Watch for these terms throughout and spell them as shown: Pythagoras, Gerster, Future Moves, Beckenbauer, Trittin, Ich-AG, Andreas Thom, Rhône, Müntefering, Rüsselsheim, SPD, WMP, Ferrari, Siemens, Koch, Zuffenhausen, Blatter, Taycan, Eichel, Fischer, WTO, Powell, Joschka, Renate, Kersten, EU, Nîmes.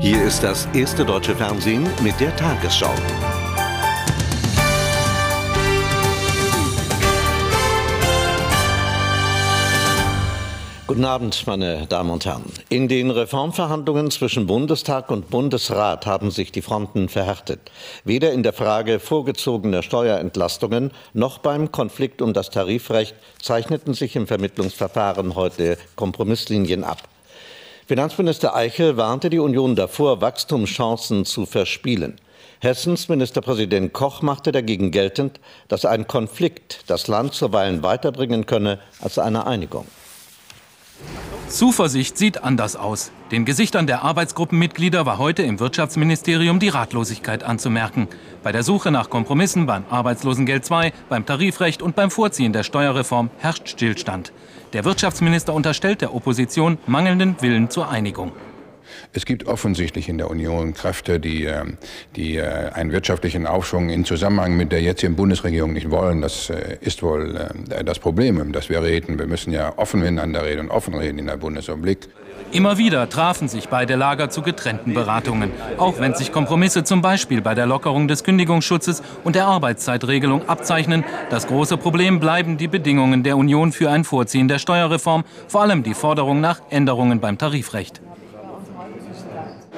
Hier ist das erste deutsche Fernsehen mit der Tagesschau. Guten Abend, meine Damen und Herren. In den Reformverhandlungen zwischen Bundestag und Bundesrat haben sich die Fronten verhärtet. Weder in der Frage vorgezogener Steuerentlastungen noch beim Konflikt um das Tarifrecht zeichneten sich im Vermittlungsverfahren heute Kompromisslinien ab. Finanzminister Eichel warnte die Union davor, Wachstumschancen zu verspielen. Hessens Ministerpräsident Koch machte dagegen geltend, dass ein Konflikt das Land zuweilen weiterbringen könne als eine Einigung. Zuversicht sieht anders aus. Den Gesichtern der Arbeitsgruppenmitglieder war heute im Wirtschaftsministerium die Ratlosigkeit anzumerken. Bei der Suche nach Kompromissen beim Arbeitslosengeld II, beim Tarifrecht und beim Vorziehen der Steuerreform herrscht Stillstand. Der Wirtschaftsminister unterstellt der Opposition mangelnden Willen zur Einigung. Es gibt offensichtlich in der Union Kräfte, die einen wirtschaftlichen Aufschwung in Zusammenhang mit der jetzigen Bundesregierung nicht wollen. Das ist wohl das Problem, dass wir reden. Wir müssen ja offen miteinander reden und offen reden in der Bundesrepublik. Immer wieder trafen sich beide Lager zu getrennten Beratungen. Auch wenn sich Kompromisse zum Beispiel bei der Lockerung des Kündigungsschutzes und der Arbeitszeitregelung abzeichnen, das große Problem bleiben die Bedingungen der Union für ein Vorziehen der Steuerreform, vor allem die Forderung nach Änderungen beim Tarifrecht.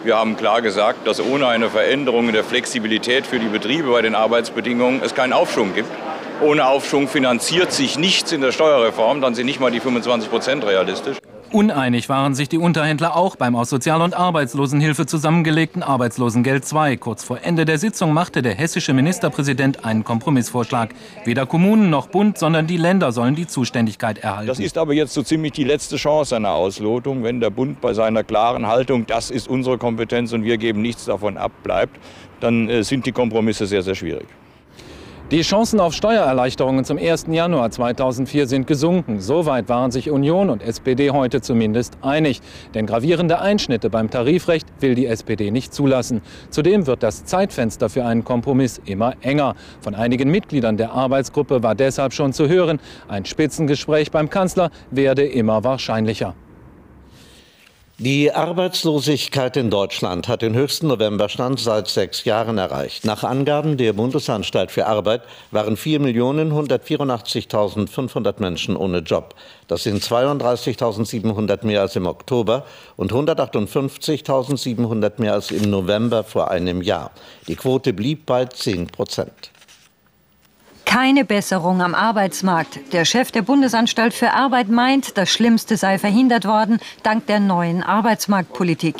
Wir haben klar gesagt, dass ohne eine Veränderung der Flexibilität für die Betriebe bei den Arbeitsbedingungen es keinen Aufschwung gibt. Ohne Aufschwung finanziert sich nichts in der Steuerreform, dann sind nicht mal die 25% realistisch. Uneinig waren sich die Unterhändler auch beim aus Sozial- und Arbeitslosenhilfe zusammengelegten Arbeitslosengeld II. Kurz vor Ende der Sitzung machte der hessische Ministerpräsident einen Kompromissvorschlag. Weder Kommunen noch Bund, sondern die Länder sollen die Zuständigkeit erhalten. Das ist aber jetzt so ziemlich die letzte Chance einer Auslotung, wenn der Bund bei seiner klaren Haltung, das ist unsere Kompetenz und wir geben nichts davon ab, bleibt, dann sind die Kompromisse sehr, sehr schwierig. Die Chancen auf Steuererleichterungen zum 1. Januar 2004 sind gesunken. Soweit waren sich Union und SPD heute zumindest einig. Denn gravierende Einschnitte beim Tarifrecht will die SPD nicht zulassen. Zudem wird das Zeitfenster für einen Kompromiss immer enger. Von einigen Mitgliedern der Arbeitsgruppe war deshalb schon zu hören, ein Spitzengespräch beim Kanzler werde immer wahrscheinlicher. Die Arbeitslosigkeit in Deutschland hat den höchsten Novemberstand seit 6 Jahren erreicht. Nach Angaben der Bundesanstalt für Arbeit waren 4.184.500 Menschen ohne Job. Das sind 32.700 mehr als im Oktober und 158.700 mehr als im November vor einem Jahr. Die Quote blieb bei 10%. Keine Besserung am Arbeitsmarkt. Der Chef der Bundesanstalt für Arbeit meint, das Schlimmste sei verhindert worden, dank der neuen Arbeitsmarktpolitik.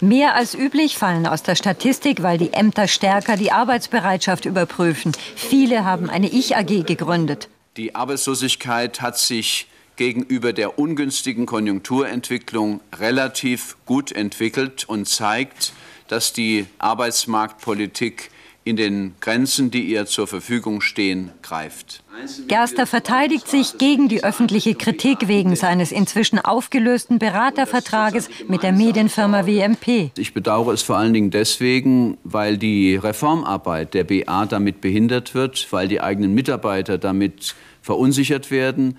Mehr als üblich fallen aus der Statistik, weil die Ämter stärker die Arbeitsbereitschaft überprüfen. Viele haben eine Ich-AG gegründet. Die Arbeitslosigkeit hat sich gegenüber der ungünstigen Konjunkturentwicklung relativ gut entwickelt und zeigt, dass die Arbeitsmarktpolitik in den Grenzen, die ihr zur Verfügung stehen, greift. Gerster verteidigt sich gegen die öffentliche Kritik wegen seines inzwischen aufgelösten Beratervertrages mit der Medienfirma WMP. Ich bedauere es vor allen Dingen deswegen, weil die Reformarbeit der BA damit behindert wird, weil die eigenen Mitarbeiter damit verunsichert werden.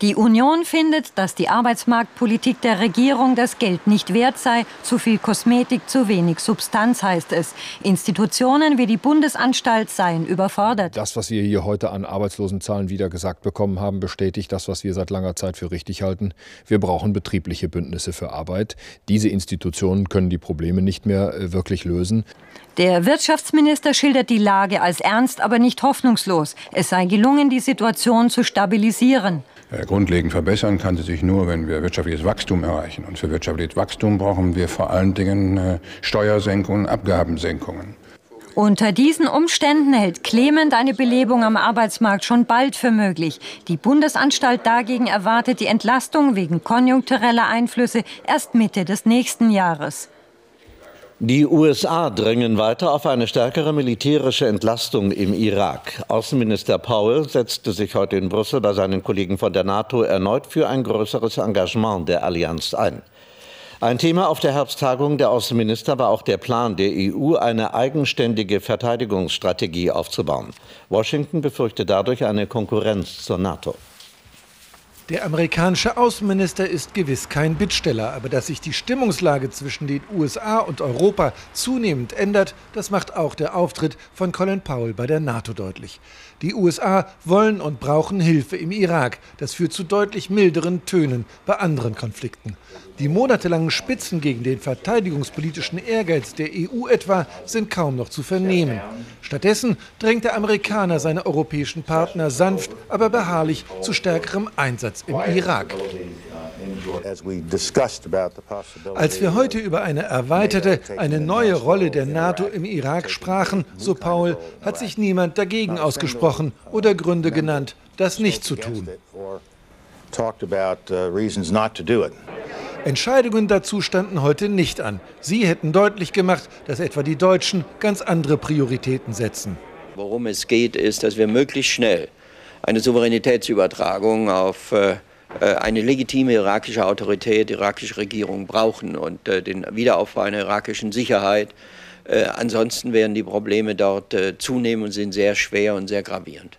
Die Union findet, dass die Arbeitsmarktpolitik der Regierung das Geld nicht wert sei. Zu viel Kosmetik, zu wenig Substanz, heißt es. Institutionen wie die Bundesanstalt seien überfordert. Das, was wir hier heute an Arbeitslosenzahlen wieder gesagt bekommen haben, bestätigt das, was wir seit langer Zeit für richtig halten. Wir brauchen betriebliche Bündnisse für Arbeit. Diese Institutionen können die Probleme nicht mehr wirklich lösen. Der Wirtschaftsminister schildert die Lage als ernst, aber nicht hoffnungslos. Es sei gelungen, die Situation zu stabilisieren. Grundlegend verbessern kann sie sich nur, wenn wir wirtschaftliches Wachstum erreichen. Und für wirtschaftliches Wachstum brauchen wir vor allen Dingen Steuersenkungen, Abgabensenkungen. Unter diesen Umständen hält Clement eine Belebung am Arbeitsmarkt schon bald für möglich. Die Bundesanstalt dagegen erwartet die Entlastung wegen konjunktureller Einflüsse erst Mitte des nächsten Jahres. Die USA drängen weiter auf eine stärkere militärische Entlastung im Irak. Außenminister Powell setzte sich heute in Brüssel bei seinen Kollegen von der NATO erneut für ein größeres Engagement der Allianz ein. Ein Thema auf der Herbsttagung der Außenminister war auch der Plan der EU, eine eigenständige Verteidigungsstrategie aufzubauen. Washington befürchtet dadurch eine Konkurrenz zur NATO. Der amerikanische Außenminister ist gewiss kein Bittsteller, aber dass sich die Stimmungslage zwischen den USA und Europa zunehmend ändert, das macht auch der Auftritt von Colin Powell bei der NATO deutlich. Die USA wollen und brauchen Hilfe im Irak. Das führt zu deutlich milderen Tönen bei anderen Konflikten. Die monatelangen Spitzen gegen den verteidigungspolitischen Ehrgeiz der EU etwa sind kaum noch zu vernehmen. Stattdessen drängt der Amerikaner seine europäischen Partner sanft, aber beharrlich zu stärkerem Einsatz im Irak. Als wir heute über eine erweiterte, eine neue Rolle der NATO im Irak sprachen, so Powell, hat sich niemand dagegen ausgesprochen oder Gründe genannt, das nicht zu tun. Entscheidungen dazu standen heute nicht an. Sie hätten deutlich gemacht, dass etwa die Deutschen ganz andere Prioritäten setzen. Worum es geht, ist, dass wir möglichst schnell eine Souveränitätsübertragung auf eine legitime irakische Autorität, irakische Regierung brauchen und den Wiederaufbau einer irakischen Sicherheit. Ansonsten werden die Probleme dort zunehmen und sind sehr schwer und sehr gravierend.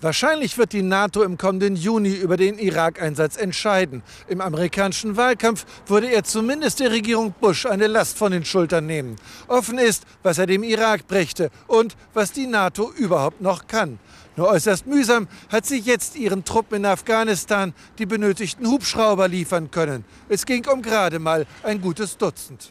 Wahrscheinlich wird die NATO im kommenden Juni über den Irak-Einsatz entscheiden. Im amerikanischen Wahlkampf würde er zumindest der Regierung Bush eine Last von den Schultern nehmen. Offen ist, was er dem Irak brächte und was die NATO überhaupt noch kann. Nur äußerst mühsam hat sie jetzt ihren Truppen in Afghanistan die benötigten Hubschrauber liefern können. Es ging um gerade mal ein gutes Dutzend.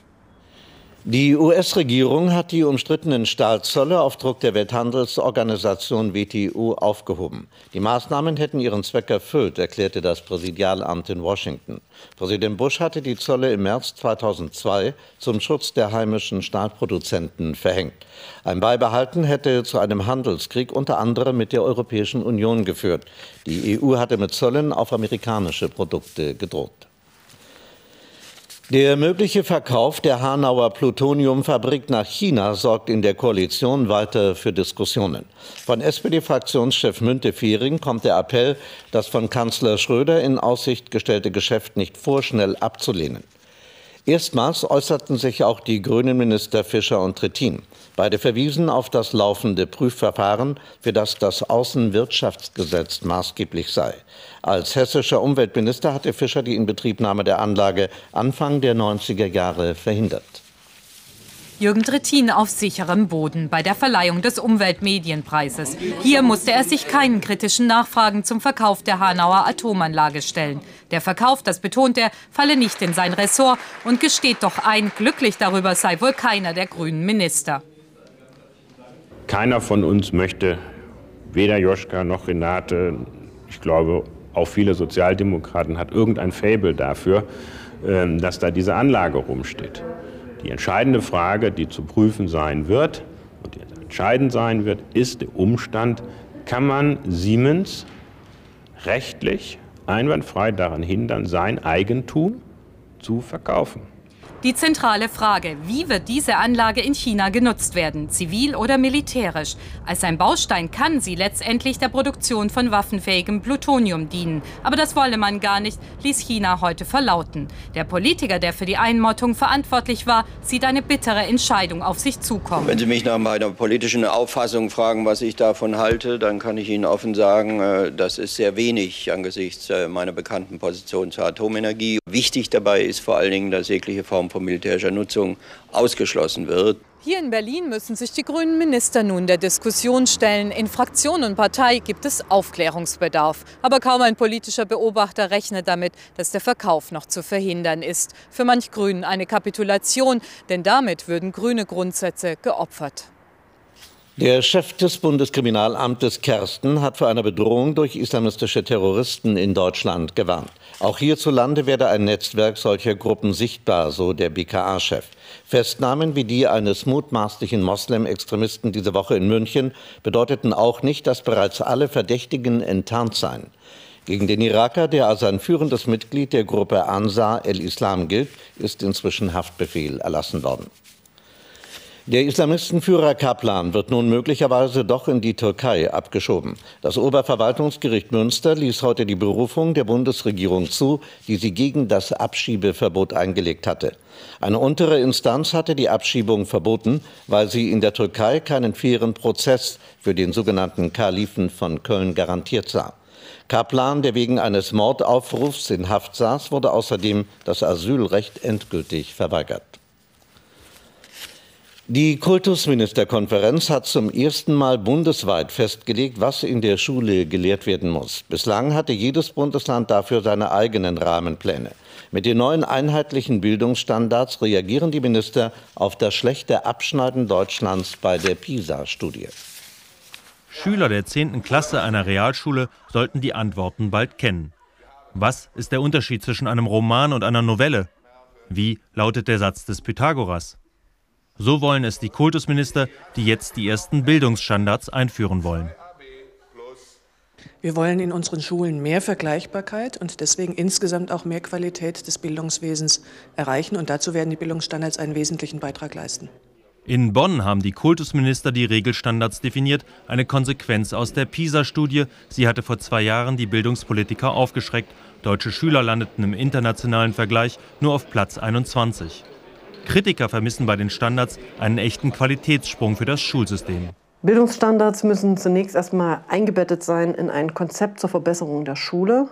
Die US-Regierung hat die umstrittenen Stahlzölle auf Druck der Welthandelsorganisation WTO aufgehoben. Die Maßnahmen hätten ihren Zweck erfüllt, erklärte das Präsidialamt in Washington. Präsident Bush hatte die Zölle im März 2002 zum Schutz der heimischen Stahlproduzenten verhängt. Ein Beibehalten hätte zu einem Handelskrieg unter anderem mit der Europäischen Union geführt. Die EU hatte mit Zöllen auf amerikanische Produkte gedroht. Der mögliche Verkauf der Hanauer Plutoniumfabrik nach China sorgt in der Koalition weiter für Diskussionen. Von SPD-Fraktionschef Müntefering kommt der Appell, das von Kanzler Schröder in Aussicht gestellte Geschäft nicht vorschnell abzulehnen. Erstmals äußerten sich auch die Grünen-Minister Fischer und Trittin. Beide verwiesen auf das laufende Prüfverfahren, für das das Außenwirtschaftsgesetz maßgeblich sei. Als hessischer Umweltminister hatte Fischer die Inbetriebnahme der Anlage Anfang der 90er Jahre verhindert. Jürgen Trittin auf sicherem Boden bei der Verleihung des Umweltmedienpreises. Hier musste er sich keinen kritischen Nachfragen zum Verkauf der Hanauer Atomanlage stellen. Der Verkauf, das betont er, falle nicht in sein Ressort und gesteht doch ein, glücklich darüber sei wohl keiner der grünen Minister. Keiner von uns möchte, weder Joschka noch Renate, ich glaube auch viele Sozialdemokraten, hat irgendein Faible dafür, dass da diese Anlage rumsteht. Die entscheidende Frage, die zu prüfen sein wird und die entscheidend sein wird, ist der Umstand, kann man Siemens rechtlich einwandfrei daran hindern, sein Eigentum zu verkaufen. Die zentrale Frage, wie wird diese Anlage in China genutzt werden, zivil oder militärisch? Als ein Baustein kann sie letztendlich der Produktion von waffenfähigem Plutonium dienen. Aber das wolle man gar nicht, ließ China heute verlauten. Der Politiker, der für die Einmottung verantwortlich war, sieht eine bittere Entscheidung auf sich zukommen. Wenn Sie mich nach meiner politischen Auffassung fragen, was ich davon halte, dann kann ich Ihnen offen sagen, das ist sehr wenig angesichts meiner bekannten Position zur Atomenergie. Wichtig dabei ist vor allen Dingen, dass jegliche Form von militärischer Nutzung ausgeschlossen wird. Hier in Berlin müssen sich die grünen Minister nun der Diskussion stellen. In Fraktion und Partei gibt es Aufklärungsbedarf. Aber kaum ein politischer Beobachter rechnet damit, dass der Verkauf noch zu verhindern ist. Für manch Grünen eine Kapitulation, denn damit würden grüne Grundsätze geopfert. Der Chef des Bundeskriminalamtes Kersten hat vor einer Bedrohung durch islamistische Terroristen in Deutschland gewarnt. Auch hierzulande werde ein Netzwerk solcher Gruppen sichtbar, so der BKA-Chef. Festnahmen wie die eines mutmaßlichen Moslem-Extremisten diese Woche in München bedeuteten auch nicht, dass bereits alle Verdächtigen enttarnt seien. Gegen den Iraker, der als ein führendes Mitglied der Gruppe Ansar al-Islam gilt, ist inzwischen Haftbefehl erlassen worden. Der Islamistenführer Kaplan wird nun möglicherweise doch in die Türkei abgeschoben. Das Oberverwaltungsgericht Münster ließ heute die Berufung der Bundesregierung zu, die sie gegen das Abschiebeverbot eingelegt hatte. Eine untere Instanz hatte die Abschiebung verboten, weil sie in der Türkei keinen fairen Prozess für den sogenannten Kalifen von Köln garantiert sah. Kaplan, der wegen eines Mordaufrufs in Haft saß, wurde außerdem das Asylrecht endgültig verweigert. Die Kultusministerkonferenz hat zum ersten Mal bundesweit festgelegt, was in der Schule gelehrt werden muss. Bislang hatte jedes Bundesland dafür seine eigenen Rahmenpläne. Mit den neuen einheitlichen Bildungsstandards reagieren die Minister auf das schlechte Abschneiden Deutschlands bei der PISA-Studie. Schüler der 10. Klasse einer Realschule sollten die Antworten bald kennen. Was ist der Unterschied zwischen einem Roman und einer Novelle? Wie lautet der Satz des Pythagoras? So wollen es die Kultusminister, die jetzt die ersten Bildungsstandards einführen wollen. Wir wollen in unseren Schulen mehr Vergleichbarkeit und deswegen insgesamt auch mehr Qualität des Bildungswesens erreichen. Und dazu werden die Bildungsstandards einen wesentlichen Beitrag leisten. In Bonn haben die Kultusminister die Regelstandards definiert, eine Konsequenz aus der PISA-Studie. Sie hatte vor 2 Jahren die Bildungspolitiker aufgeschreckt. Deutsche Schüler landeten im internationalen Vergleich nur auf Platz 21. Kritiker vermissen bei den Standards einen echten Qualitätssprung für das Schulsystem. Bildungsstandards müssen zunächst erstmal eingebettet sein in ein Konzept zur Verbesserung der Schule.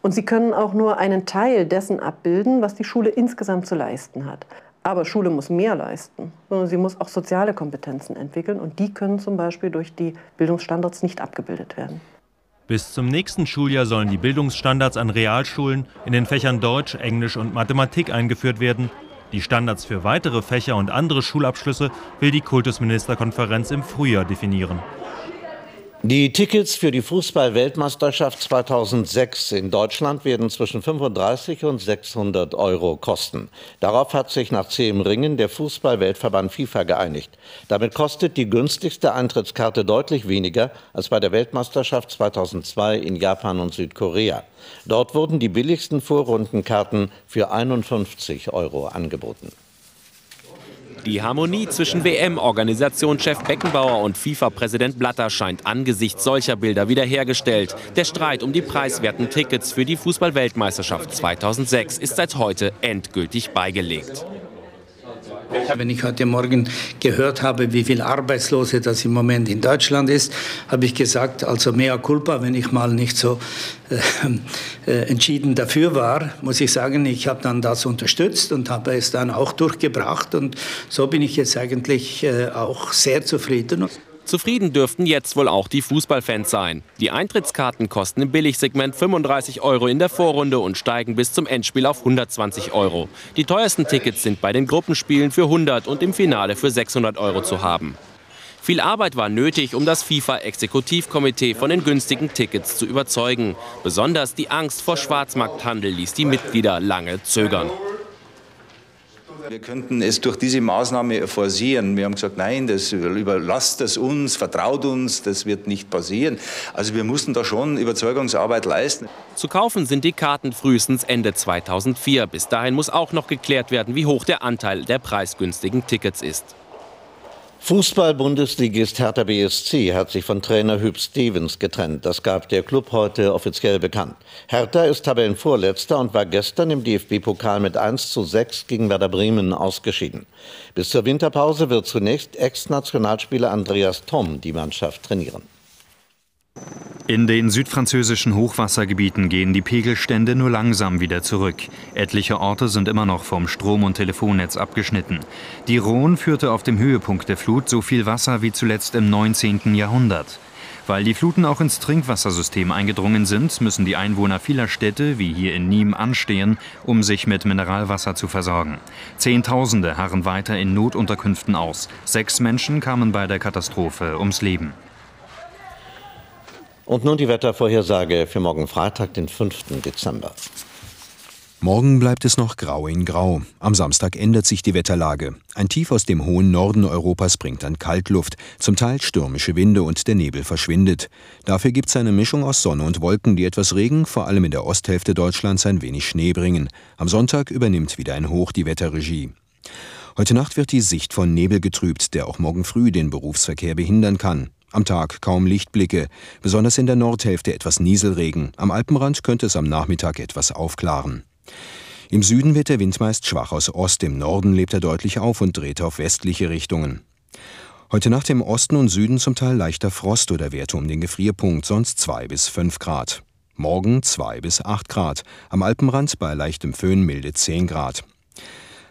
Und sie können auch nur einen Teil dessen abbilden, was die Schule insgesamt zu leisten hat. Aber Schule muss mehr leisten, sondern sie muss auch soziale Kompetenzen entwickeln. Und die können zum Beispiel durch die Bildungsstandards nicht abgebildet werden. Bis zum nächsten Schuljahr sollen die Bildungsstandards an Realschulen in den Fächern Deutsch, Englisch und Mathematik eingeführt werden. Die Standards für weitere Fächer und andere Schulabschlüsse will die Kultusministerkonferenz im Frühjahr definieren. Die Tickets für die Fußball-Weltmeisterschaft 2006 in Deutschland werden zwischen 35 und 600 € kosten. Darauf hat sich nach zähem Ringen der Fußball-Weltverband FIFA geeinigt. Damit kostet die günstigste Eintrittskarte deutlich weniger als bei der Weltmeisterschaft 2002 in Japan und Südkorea. Dort wurden die billigsten Vorrundenkarten für 51 € angeboten. Die Harmonie zwischen WM-Organisationschef Beckenbauer und FIFA-Präsident Blatter scheint angesichts solcher Bilder wiederhergestellt. Der Streit um die preiswerten Tickets für die Fußball-Weltmeisterschaft 2006 ist seit heute endgültig beigelegt. Wenn ich heute Morgen gehört habe, wie viel Arbeitslose das im Moment in Deutschland ist, habe ich gesagt, also mea culpa, wenn ich mal nicht so entschieden dafür war, muss ich sagen, ich habe dann das unterstützt und habe es dann auch durchgebracht. Und so bin ich jetzt eigentlich auch sehr zufrieden. Zufrieden dürften jetzt wohl auch die Fußballfans sein. Die Eintrittskarten kosten im Billigsegment 35 € in der Vorrunde und steigen bis zum Endspiel auf 120 €. Die teuersten Tickets sind bei den Gruppenspielen für 100 € und im Finale für 600 € zu haben. Viel Arbeit war nötig, um das FIFA-Exekutivkomitee von den günstigen Tickets zu überzeugen. Besonders die Angst vor Schwarzmarkthandel ließ die Mitglieder lange zögern. Wir könnten es durch diese Maßnahme forcieren. Wir haben gesagt, nein, das überlasst das uns, vertraut uns, das wird nicht passieren. Also wir mussten da schon Überzeugungsarbeit leisten. Zu kaufen sind die Karten frühestens Ende 2004. Bis dahin muss auch noch geklärt werden, wie hoch der Anteil der preisgünstigen Tickets ist. Fußball-Bundesligist Hertha BSC hat sich von Trainer Huub Stevens getrennt. Das gab der Club heute offiziell bekannt. Hertha ist Tabellenvorletzter und war gestern im DFB-Pokal mit 1:6 gegen Werder Bremen ausgeschieden. Bis zur Winterpause wird zunächst Ex-Nationalspieler Andreas Thom die Mannschaft trainieren. In den südfranzösischen Hochwassergebieten gehen die Pegelstände nur langsam wieder zurück. Etliche Orte sind immer noch vom Strom- und Telefonnetz abgeschnitten. Die Rhône führte auf dem Höhepunkt der Flut so viel Wasser wie zuletzt im 19. Jahrhundert. Weil die Fluten auch ins Trinkwassersystem eingedrungen sind, müssen die Einwohner vieler Städte, wie hier in Nîmes, anstehen, um sich mit Mineralwasser zu versorgen. Zehntausende harren weiter in Notunterkünften aus. 6 Menschen kamen bei der Katastrophe ums Leben. Und nun die Wettervorhersage für morgen Freitag, den 5. Dezember. Morgen bleibt es noch grau in grau. Am Samstag ändert sich die Wetterlage. Ein Tief aus dem hohen Norden Europas bringt dann Kaltluft, zum Teil stürmische Winde und der Nebel verschwindet. Dafür gibt es eine Mischung aus Sonne und Wolken, die etwas Regen, vor allem in der Osthälfte Deutschlands, ein wenig Schnee bringen. Am Sonntag übernimmt wieder ein Hoch die Wetterregie. Heute Nacht wird die Sicht von Nebel getrübt, der auch morgen früh den Berufsverkehr behindern kann. Am Tag kaum Lichtblicke, besonders in der Nordhälfte etwas Nieselregen. Am Alpenrand könnte es am Nachmittag etwas aufklaren. Im Süden wird der Wind meist schwach aus Ost, im Norden lebt er deutlich auf und dreht auf westliche Richtungen. Heute Nacht im Osten und Süden zum Teil leichter Frost oder Werte um den Gefrierpunkt, sonst 2 bis 5 Grad. Morgen 2 bis 8 Grad, am Alpenrand bei leichtem Föhn milde 10 Grad.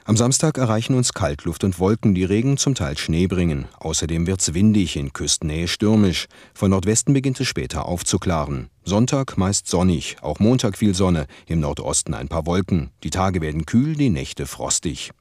Am Samstag erreichen uns Kaltluft und Wolken, die Regen zum Teil Schnee bringen. Außerdem wird's windig, in Küstennähe stürmisch. Von Nordwesten beginnt es später aufzuklaren. Sonntag meist sonnig, auch Montag viel Sonne, im Nordosten ein paar Wolken. Die Tage werden kühl, die Nächte frostig.